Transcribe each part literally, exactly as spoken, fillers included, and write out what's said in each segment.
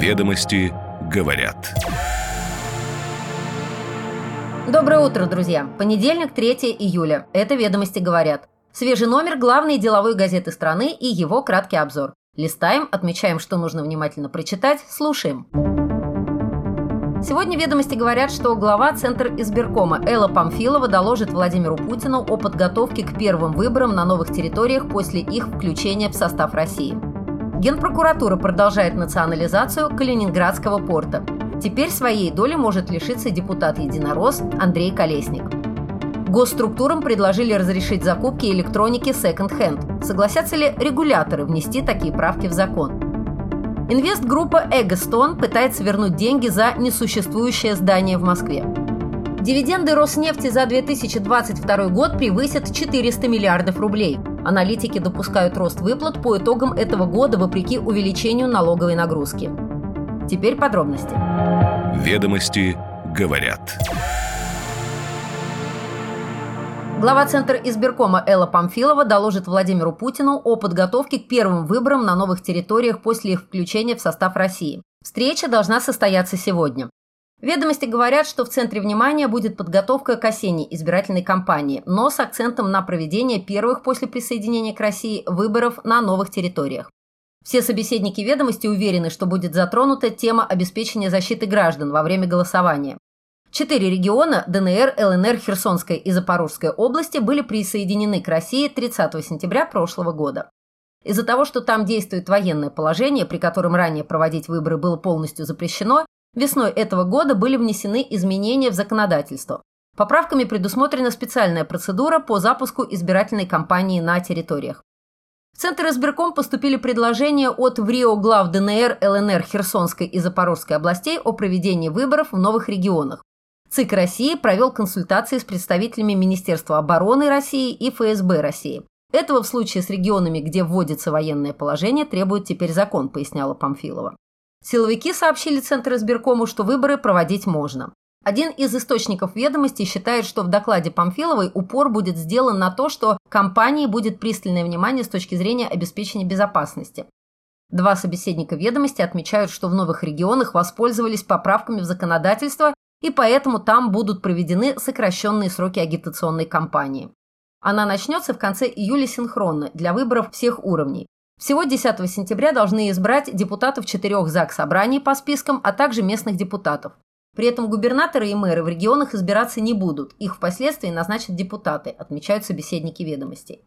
Ведомости говорят. Доброе утро, друзья. Понедельник, третьего июля. Это «Ведомости говорят». Свежий номер главной деловой газеты страны и его краткий обзор. Листаем, отмечаем, что нужно внимательно прочитать, слушаем. Сегодня «Ведомости» говорят, что глава Центризбиркома Элла Памфилова доложит Владимиру Путину о подготовке к первым выборам на новых территориях после их включения в состав России. Генпрокуратура продолжает национализацию Калининградского порта. Теперь своей доли может лишиться депутат-единорос Андрей Колесник. Госструктурам предложили разрешить закупки электроники секонд-хенд. Согласятся ли регуляторы внести такие правки в закон? Инвестгруппа EgoStone пытается вернуть деньги за несуществующее здание в Москве. Дивиденды Роснефти за две тысячи двадцать второй год превысят четыреста миллиардов рублей. Аналитики допускают рост выплат по итогам этого года вопреки увеличению налоговой нагрузки. Теперь подробности. Ведомости говорят. Глава Центризбиркома Элла Памфилова доложит Владимиру Путину о подготовке к первым выборам на новых территориях после их включения в состав России. Встреча должна состояться сегодня. Ведомости говорят, что в центре внимания будет подготовка к осенней избирательной кампании, но с акцентом на проведение первых после присоединения к России выборов на новых территориях. Все собеседники ведомости уверены, что будет затронута тема обеспечения защиты граждан во время голосования. Четыре региона – ДНР, ЛНР, Херсонская и Запорожская области – были присоединены к России тридцатого сентября прошлого года. Из-за того, что там действует военное положение, при котором ранее проводить выборы было полностью запрещено, весной этого года были внесены изменения в законодательство. Поправками предусмотрена специальная процедура по запуску избирательной кампании на территориях. В Центризбирком поступили предложения от ВРИО глав ДНР, ЛНР, Херсонской и Запорожской областей о проведении выборов в новых регионах. ЦИК России провел консультации с представителями Министерства обороны России и ФСБ России. Этого в случае с регионами, где вводится военное положение, требует теперь закон, поясняла Памфилова. Силовики сообщили Центризбиркому, что выборы проводить можно. Один из источников ведомости считает, что в докладе Памфиловой упор будет сделан на то, что компании будет пристальное внимание с точки зрения обеспечения безопасности. Два собеседника ведомости отмечают, что в новых регионах воспользовались поправками в законодательство, и поэтому там будут проведены сокращенные сроки агитационной кампании. Она начнется в конце июля синхронно для выборов всех уровней. Всего десятого сентября должны избрать депутатов четырех заксобраний по спискам, а также местных депутатов. При этом губернаторы и мэры в регионах избираться не будут, их впоследствии назначат депутаты, отмечают собеседники ведомостей.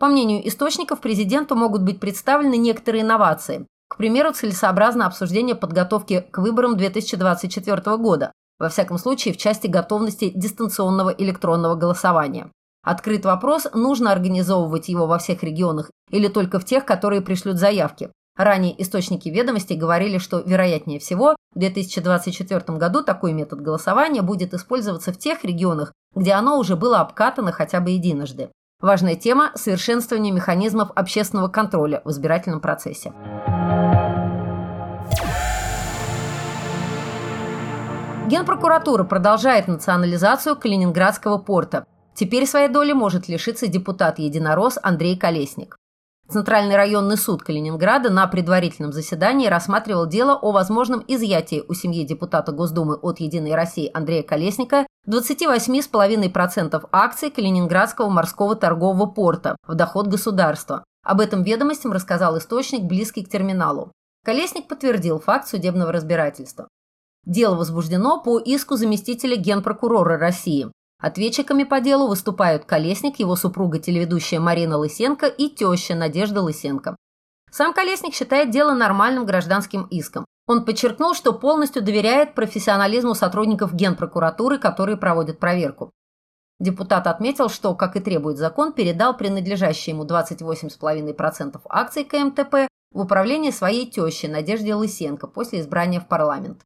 По мнению источников, президенту могут быть представлены некоторые новации. К примеру, целесообразно обсуждение подготовки к выборам две тысячи двадцать четвёртого года. Во всяком случае, в части готовности дистанционного электронного голосования. Открыт вопрос, нужно организовывать его во всех регионах или только в тех, которые пришлют заявки. Ранее источники ведомостей говорили, что, вероятнее всего, в две тысячи двадцать четвёртом году такой метод голосования будет использоваться в тех регионах, где оно уже было обкатано хотя бы единожды. Важная тема – совершенствование механизмов общественного контроля в избирательном процессе. Генпрокуратура продолжает национализацию Калининградского порта. Теперь своей доли может лишиться депутат-единорос Андрей Колесник. Центральный районный суд Калининграда на предварительном заседании рассматривал дело о возможном изъятии у семьи депутата Госдумы от «Единой России» Андрея Колесника двадцать восемь целых пять десятых процента акций Калининградского морского торгового порта в доход государства. Об этом ведомостям рассказал источник, близкий к терминалу. Колесник подтвердил факт судебного разбирательства. Дело возбуждено по иску заместителя генпрокурора России. Ответчиками по делу выступают Колесник, его супруга телеведущая Марина Лысенко и теща Надежда Лысенко. Сам Колесник считает дело нормальным гражданским иском. Он подчеркнул, что полностью доверяет профессионализму сотрудников генпрокуратуры, которые проводят проверку. Депутат отметил, что, как и требует закон, передал принадлежащие ему двадцать восемь целых пять десятых процента акций ка эм тэ пэ в управление своей тещи Надежде Лысенко после избрания в парламент.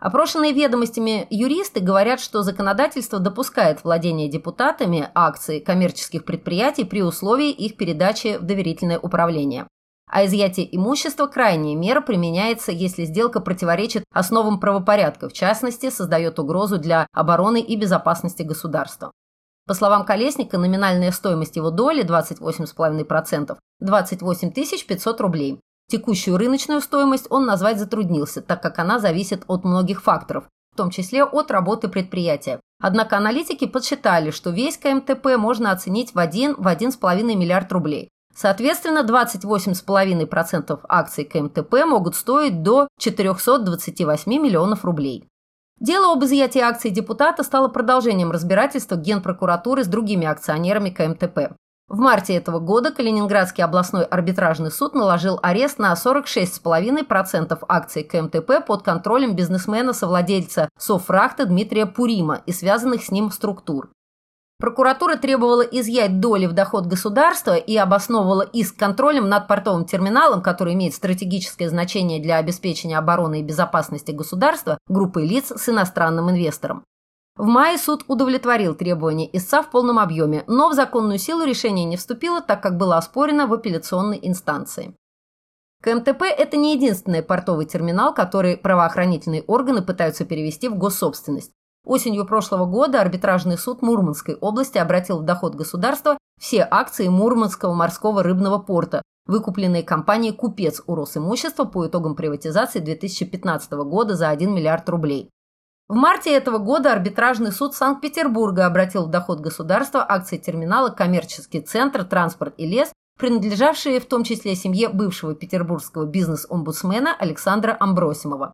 Опрошенные ведомостями юристы говорят, что законодательство допускает владение депутатами акций коммерческих предприятий при условии их передачи в доверительное управление. А изъятие имущества крайняя мера применяется, если сделка противоречит основам правопорядка, в частности, создает угрозу для обороны и безопасности государства. По словам Колесника, номинальная стоимость его доли двадцать восемь целых пять десятых процента – двадцать восемь тысяч пятьсот рублей. Текущую рыночную стоимость он назвать затруднился, так как она зависит от многих факторов, в том числе от работы предприятия. Однако аналитики подсчитали, что весь ка эм тэ пэ можно оценить в один-один с половиной миллиард рублей. Соответственно, двадцать восемь и пять десятых процента акций ка эм тэ пэ могут стоить до четырехсот двадцати восьми миллионов рублей. Дело об изъятии акций депутата стало продолжением разбирательства Генпрокуратуры с другими акционерами ка эм тэ пэ. В марте этого года Калининградский областной арбитражный суд наложил арест на сорок шесть и пять десятых процента акций ка эм тэ пэ под контролем бизнесмена-совладельца Софрахта Дмитрия Пурима и связанных с ним структур. Прокуратура требовала изъять доли в доход государства и обосновывала иск контролем над портовым терминалом, который имеет стратегическое значение для обеспечения обороны и безопасности государства, группой лиц с иностранным инвестором. В мае суд удовлетворил требования истца в полном объеме, но в законную силу решение не вступило, так как было оспорено в апелляционной инстанции. ка эм тэ пэ – это не единственный портовый терминал, который правоохранительные органы пытаются перевести в госсобственность. Осенью прошлого года арбитражный суд Мурманской области обратил в доход государства все акции Мурманского морского рыбного порта, выкупленные компанией «Купец» у Росимущества по итогам приватизации две тысячи пятнадцатого года за один миллиард рублей. В марте этого года арбитражный суд Санкт-Петербурга обратил в доход государства акции терминала «Коммерческий центр, транспорт и лес», принадлежавшие в том числе семье бывшего петербургского бизнес-омбудсмена Александра Амбросимова.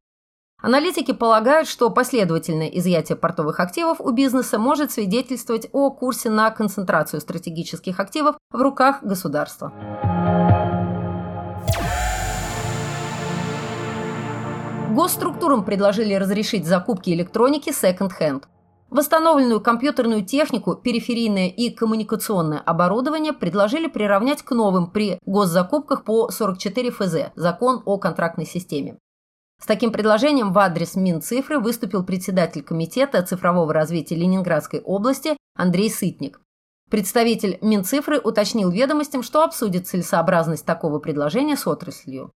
Аналитики полагают, что последовательное изъятие портовых активов у бизнеса может свидетельствовать о курсе на концентрацию стратегических активов в руках государства. Госструктурам предложили разрешить закупки электроники секонд-хенд. Восстановленную компьютерную технику, периферийное и коммуникационное оборудование предложили приравнять к новым при госзакупках по сорок четыре эф зэ «Закон о контрактной системе». С таким предложением в адрес Минцифры выступил председатель Комитета цифрового развития Ленинградской области Андрей Сытник. Представитель Минцифры уточнил ведомостям, что обсудит целесообразность такого предложения с отраслью.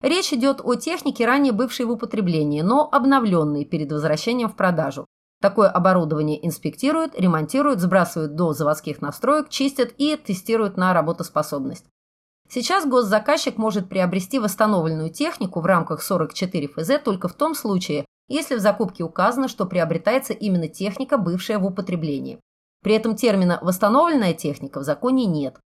Речь идет о технике, ранее бывшей в употреблении, но обновленной перед возвращением в продажу. Такое оборудование инспектируют, ремонтируют, сбрасывают до заводских настроек, чистят и тестируют на работоспособность. Сейчас госзаказчик может приобрести восстановленную технику в рамках сорок четыре эф зэ только в том случае, если в закупке указано, что приобретается именно техника, бывшая в употреблении. При этом термина «восстановленная техника» в законе нет.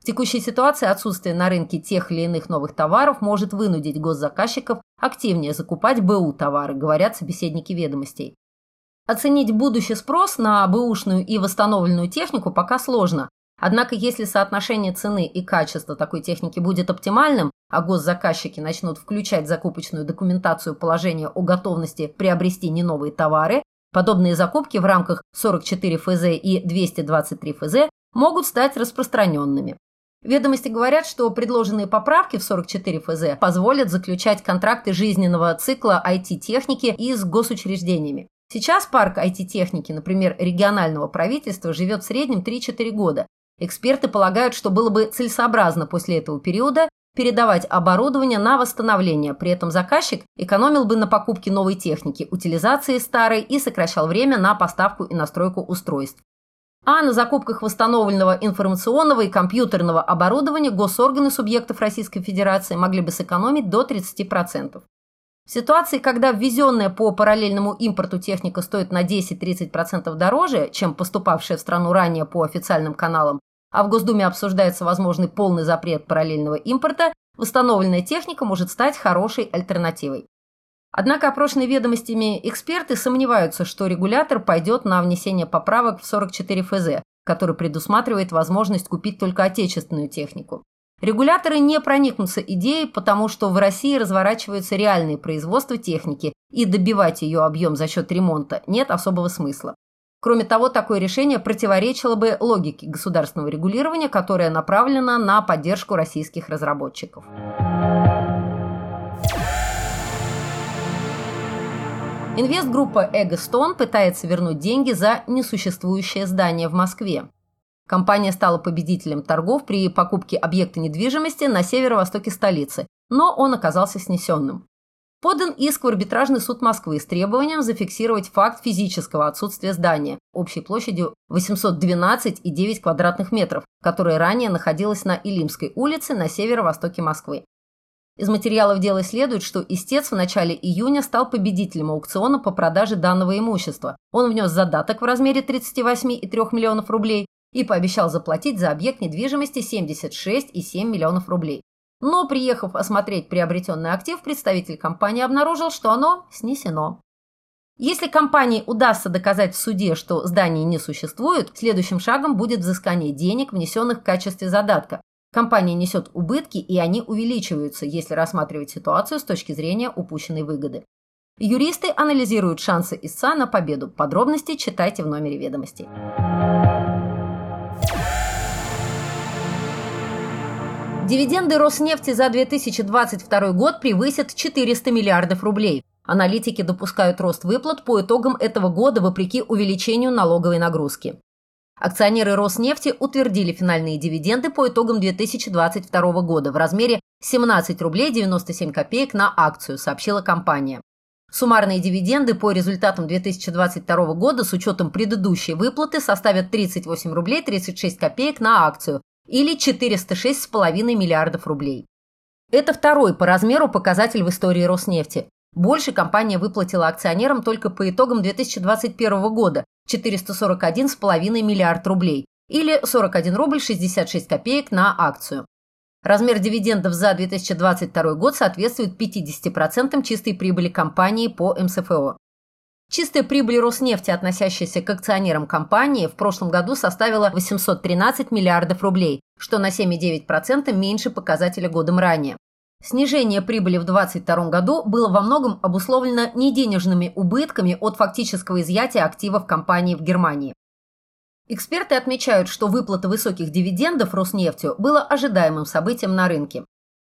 В текущей ситуации отсутствие на рынке тех или иных новых товаров может вынудить госзаказчиков активнее закупать бэ у товары, говорят собеседники ведомостей. Оценить будущий спрос на бэ ушную и восстановленную технику пока сложно. Однако, если соотношение цены и качества такой техники будет оптимальным, а госзаказчики начнут включать в закупочную документацию положение о готовности приобрести не новые товары, подобные закупки в рамках сорок четыре эф зэ и двести двадцать три эф зэ могут стать распространенными. Ведомости говорят, что предложенные поправки в сорок четыре эф зэ позволят заключать контракты жизненного цикла ай ти техники и с госучреждениями. Сейчас парк ай ти техники, например, регионального правительства, живет в среднем три-четыре года. Эксперты полагают, что было бы целесообразно после этого периода передавать оборудование на восстановление, при этом заказчик экономил бы на покупке новой техники, утилизации старой и сокращал время на поставку и настройку устройств. А на закупках восстановленного информационного и компьютерного оборудования госорганы субъектов Российской Федерации могли бы сэкономить до тридцати процентов. В ситуации, когда ввезенная по параллельному импорту техника стоит на десять-тридцать процентов дороже, чем поступавшая в страну ранее по официальным каналам, а в Госдуме обсуждается возможный полный запрет параллельного импорта, восстановленная техника может стать хорошей альтернативой. Однако опрошенные ведомостями эксперты сомневаются, что регулятор пойдет на внесение поправок в сорок четыре эф зэ, который предусматривает возможность купить только отечественную технику. Регуляторы не проникнутся идеей, потому что в России разворачиваются реальные производства техники, и добивать ее объем за счет ремонта нет особого смысла. Кроме того, такое решение противоречило бы логике государственного регулирования, которое направлено на поддержку российских разработчиков. Инвестгруппа EgoStone пытается вернуть деньги за несуществующее здание в Москве. Компания стала победителем торгов при покупке объекта недвижимости на северо-востоке столицы, но он оказался снесенным. Подан иск в арбитражный суд Москвы с требованием зафиксировать факт физического отсутствия здания общей площадью восемьсот двенадцать и девять десятых квадратных метров, которое ранее находилось на Илимской улице на северо-востоке Москвы. Из материалов дела следует, что истец в начале июня стал победителем аукциона по продаже данного имущества. Он внес задаток в размере тридцати восьми целых трёх десятых миллионов рублей и пообещал заплатить за объект недвижимости семьдесят шесть целых семь десятых миллионов рублей. Но, приехав осмотреть приобретенный актив, представитель компании обнаружил, что оно снесено. Если компании удастся доказать в суде, что здание не существует, следующим шагом будет взыскание денег, внесенных в качестве задатка. Компания несет убытки, и они увеличиваются, если рассматривать ситуацию с точки зрения упущенной выгоды. Юристы анализируют шансы истца на победу. Подробности читайте в номере ведомостей. Дивиденды Роснефти за две тысячи двадцать второй год превысят четыреста миллиардов рублей. Аналитики допускают рост выплат по итогам этого года вопреки увеличению налоговой нагрузки. Акционеры Роснефти утвердили финальные дивиденды по итогам две тысячи двадцать второго года в размере семнадцать рублей девяносто семь копеек на акцию, сообщила компания. Суммарные дивиденды по результатам две тысячи двадцать второго года с учетом предыдущей выплаты составят тридцать восемь рублей тридцать шесть копеек на акцию или четыреста шесть целых пять десятых миллиардов рублей. Это второй по размеру показатель в истории Роснефти. Больше компания выплатила акционерам только по итогам две тысячи двадцать первого года – четыреста сорок один целых пять десятых миллиард рублей или сорок один рубль шестьдесят шесть копеек на акцию. Размер дивидендов за две тысячи двадцать второй год соответствует пятидесяти процентам чистой прибыли компании по эм эс эф о. Чистая прибыль Роснефти, относящаяся к акционерам компании, в прошлом году составила восемьсот тринадцать миллиардов рублей, что на семь целых девять десятых процента меньше показателя годом ранее. Снижение прибыли в две тысячи двадцать втором году было во многом обусловлено неденежными убытками от фактического изъятия активов компании в Германии. Эксперты отмечают, что выплата высоких дивидендов Роснефтью была ожидаемым событием на рынке.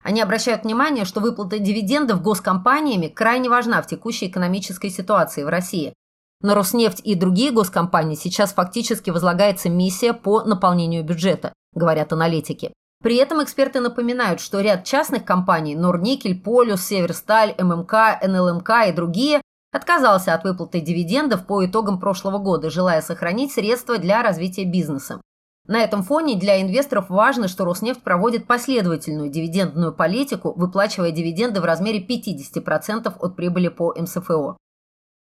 Они обращают внимание, что выплата дивидендов госкомпаниями крайне важна в текущей экономической ситуации в России. На Роснефть и другие госкомпании сейчас фактически возлагается миссия по наполнению бюджета, говорят аналитики. При этом эксперты напоминают, что ряд частных компаний – Норникель, Полюс, Северсталь, эм эм ка, эн эл эм ка и другие – отказался от выплаты дивидендов по итогам прошлого года, желая сохранить средства для развития бизнеса. На этом фоне для инвесторов важно, что Роснефть проводит последовательную дивидендную политику, выплачивая дивиденды в размере пятидесяти процентов от прибыли по эм эс эф о.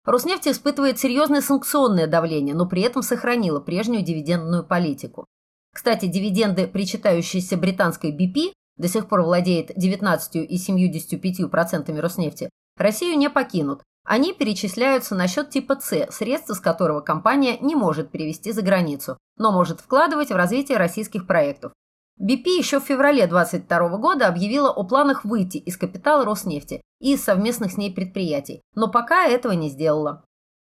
Роснефть испытывает серьезное санкционное давление, но при этом сохранила прежнюю дивидендную политику. Кстати, дивиденды, причитающиеся британской би пи, до сих пор владеет девятнадцать целых семьюдесятью пятью сотыми процента Роснефти, Россию не покинут. Они перечисляются на счет типа С, средства с которого компания не может перевести за границу, но может вкладывать в развитие российских проектов. би пи еще в феврале две тысячи двадцать второго года объявила о планах выйти из капитала Роснефти и из совместных с ней предприятий, но пока этого не сделала.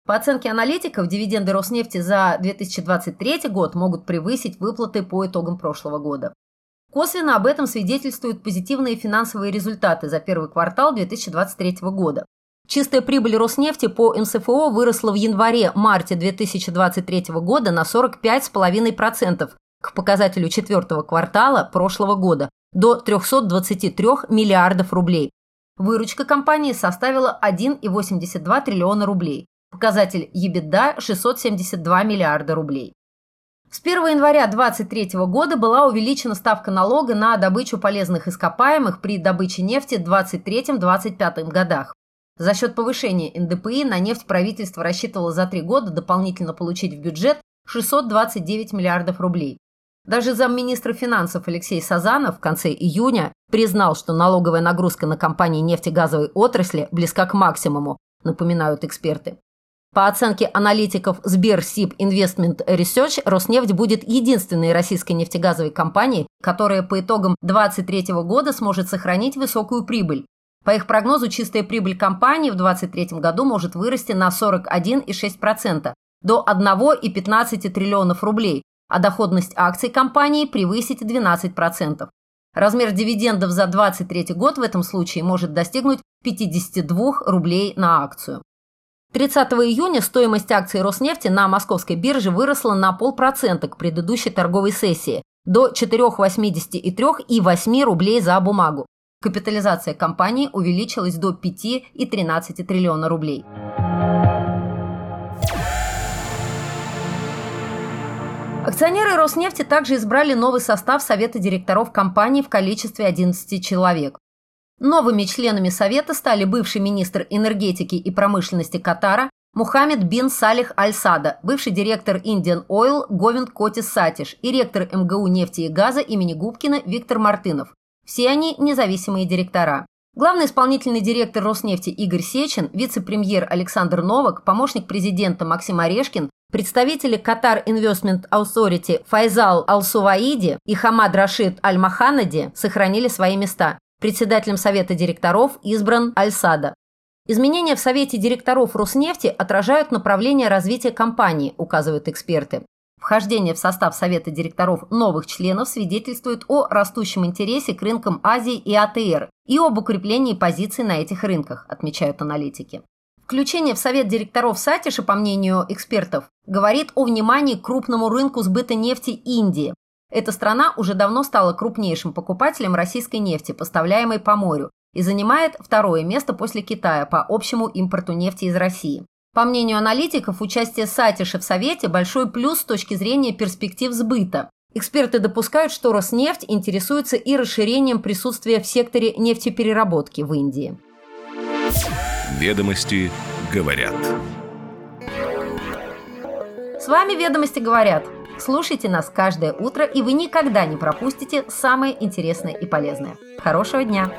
По оценке аналитиков, дивиденды Роснефти за две тысячи двадцать третий год могут превысить выплаты по итогам прошлого года. Косвенно об этом свидетельствуют позитивные финансовые результаты за первый квартал две тысячи двадцать третьего года. Чистая прибыль Роснефти по эм эс эф о выросла в январе-марте две тысячи двадцать третьего года на сорок пять целых пять десятых процента к показателю четвертого квартала прошлого года до трёхсот двадцати трёх миллиардов рублей. Выручка компании составила один целых восемьдесят два триллиона рублей. Показатель EBITDA – шестьсот семьдесят два миллиарда рублей. С первого января две тысячи двадцать третьего года была увеличена ставка налога на добычу полезных ископаемых при добыче нефти в две тысячи двадцать третьем — две тысячи двадцать пятом годах. За счет повышения эн дэ пэ и на нефть правительство рассчитывало за три года дополнительно получить в бюджет шестьсот двадцать девять миллиардов рублей. Даже замминистра финансов Алексей Сазанов в конце июня признал, что налоговая нагрузка на компании нефтегазовой отрасли близка к максимуму, напоминают эксперты. По оценке аналитиков СберСиб Инвестмент Ресерч, Роснефть будет единственной российской нефтегазовой компанией, которая по итогам две тысячи двадцать третьего года сможет сохранить высокую прибыль. По их прогнозу, чистая прибыль компании в две тысячи двадцать третьем году может вырасти на сорок один целых шесть десятых процента до одного целых пятнадцати триллионов рублей, а доходность акций компании превысить двенадцать процентов. Размер дивидендов за две тысячи двадцать третий год в этом случае может достигнуть пятидесяти двух рублей на акцию. тридцатого июня стоимость акций Роснефти на московской бирже выросла на ноль целых пять десятых процента к предыдущей торговой сессии до четырёх целых восьмидесяти трёх сотых и восьми рублей за бумагу. Капитализация компании увеличилась до пяти целых тринадцати триллиона рублей. Акционеры Роснефти также избрали новый состав совета директоров компании в количестве одиннадцати человек. Новыми членами Совета стали бывший министр энергетики и промышленности Катара Мухаммед бин Салих Аль-Сада, бывший директор Indian Oil Говинд Коттис Сатиш и ректор МГУ нефти и газа имени Губкина Виктор Мартынов. Все они независимые директора. Главный исполнительный директор Роснефти Игорь Сечин, вице-премьер Александр Новак, помощник президента Максим Орешкин, представители Qatar Investment Authority Файзал Аль Суваиди и Хамад Рашид Аль-Маханади сохранили свои места. Председателем Совета директоров избран Аль-Сада. Изменения в Совете директоров Роснефти отражают направление развития компании, указывают эксперты. Вхождение в состав Совета директоров новых членов свидетельствует о растущем интересе к рынкам Азии и АТР и об укреплении позиций на этих рынках, отмечают аналитики. Включение в Совет директоров Сатиша, по мнению экспертов, говорит о внимании к крупному рынку сбыта нефти Индии. Эта страна уже давно стала крупнейшим покупателем российской нефти, поставляемой по морю, и занимает второе место после Китая по общему импорту нефти из России. По мнению аналитиков, участие Сатиша в Совете – большой плюс с точки зрения перспектив сбыта. Эксперты допускают, что Роснефть интересуется и расширением присутствия в секторе нефтепереработки в Индии. «Ведомости говорят». С вами «Ведомости говорят». Слушайте нас каждое утро, и вы никогда не пропустите самое интересное и полезное. Хорошего дня!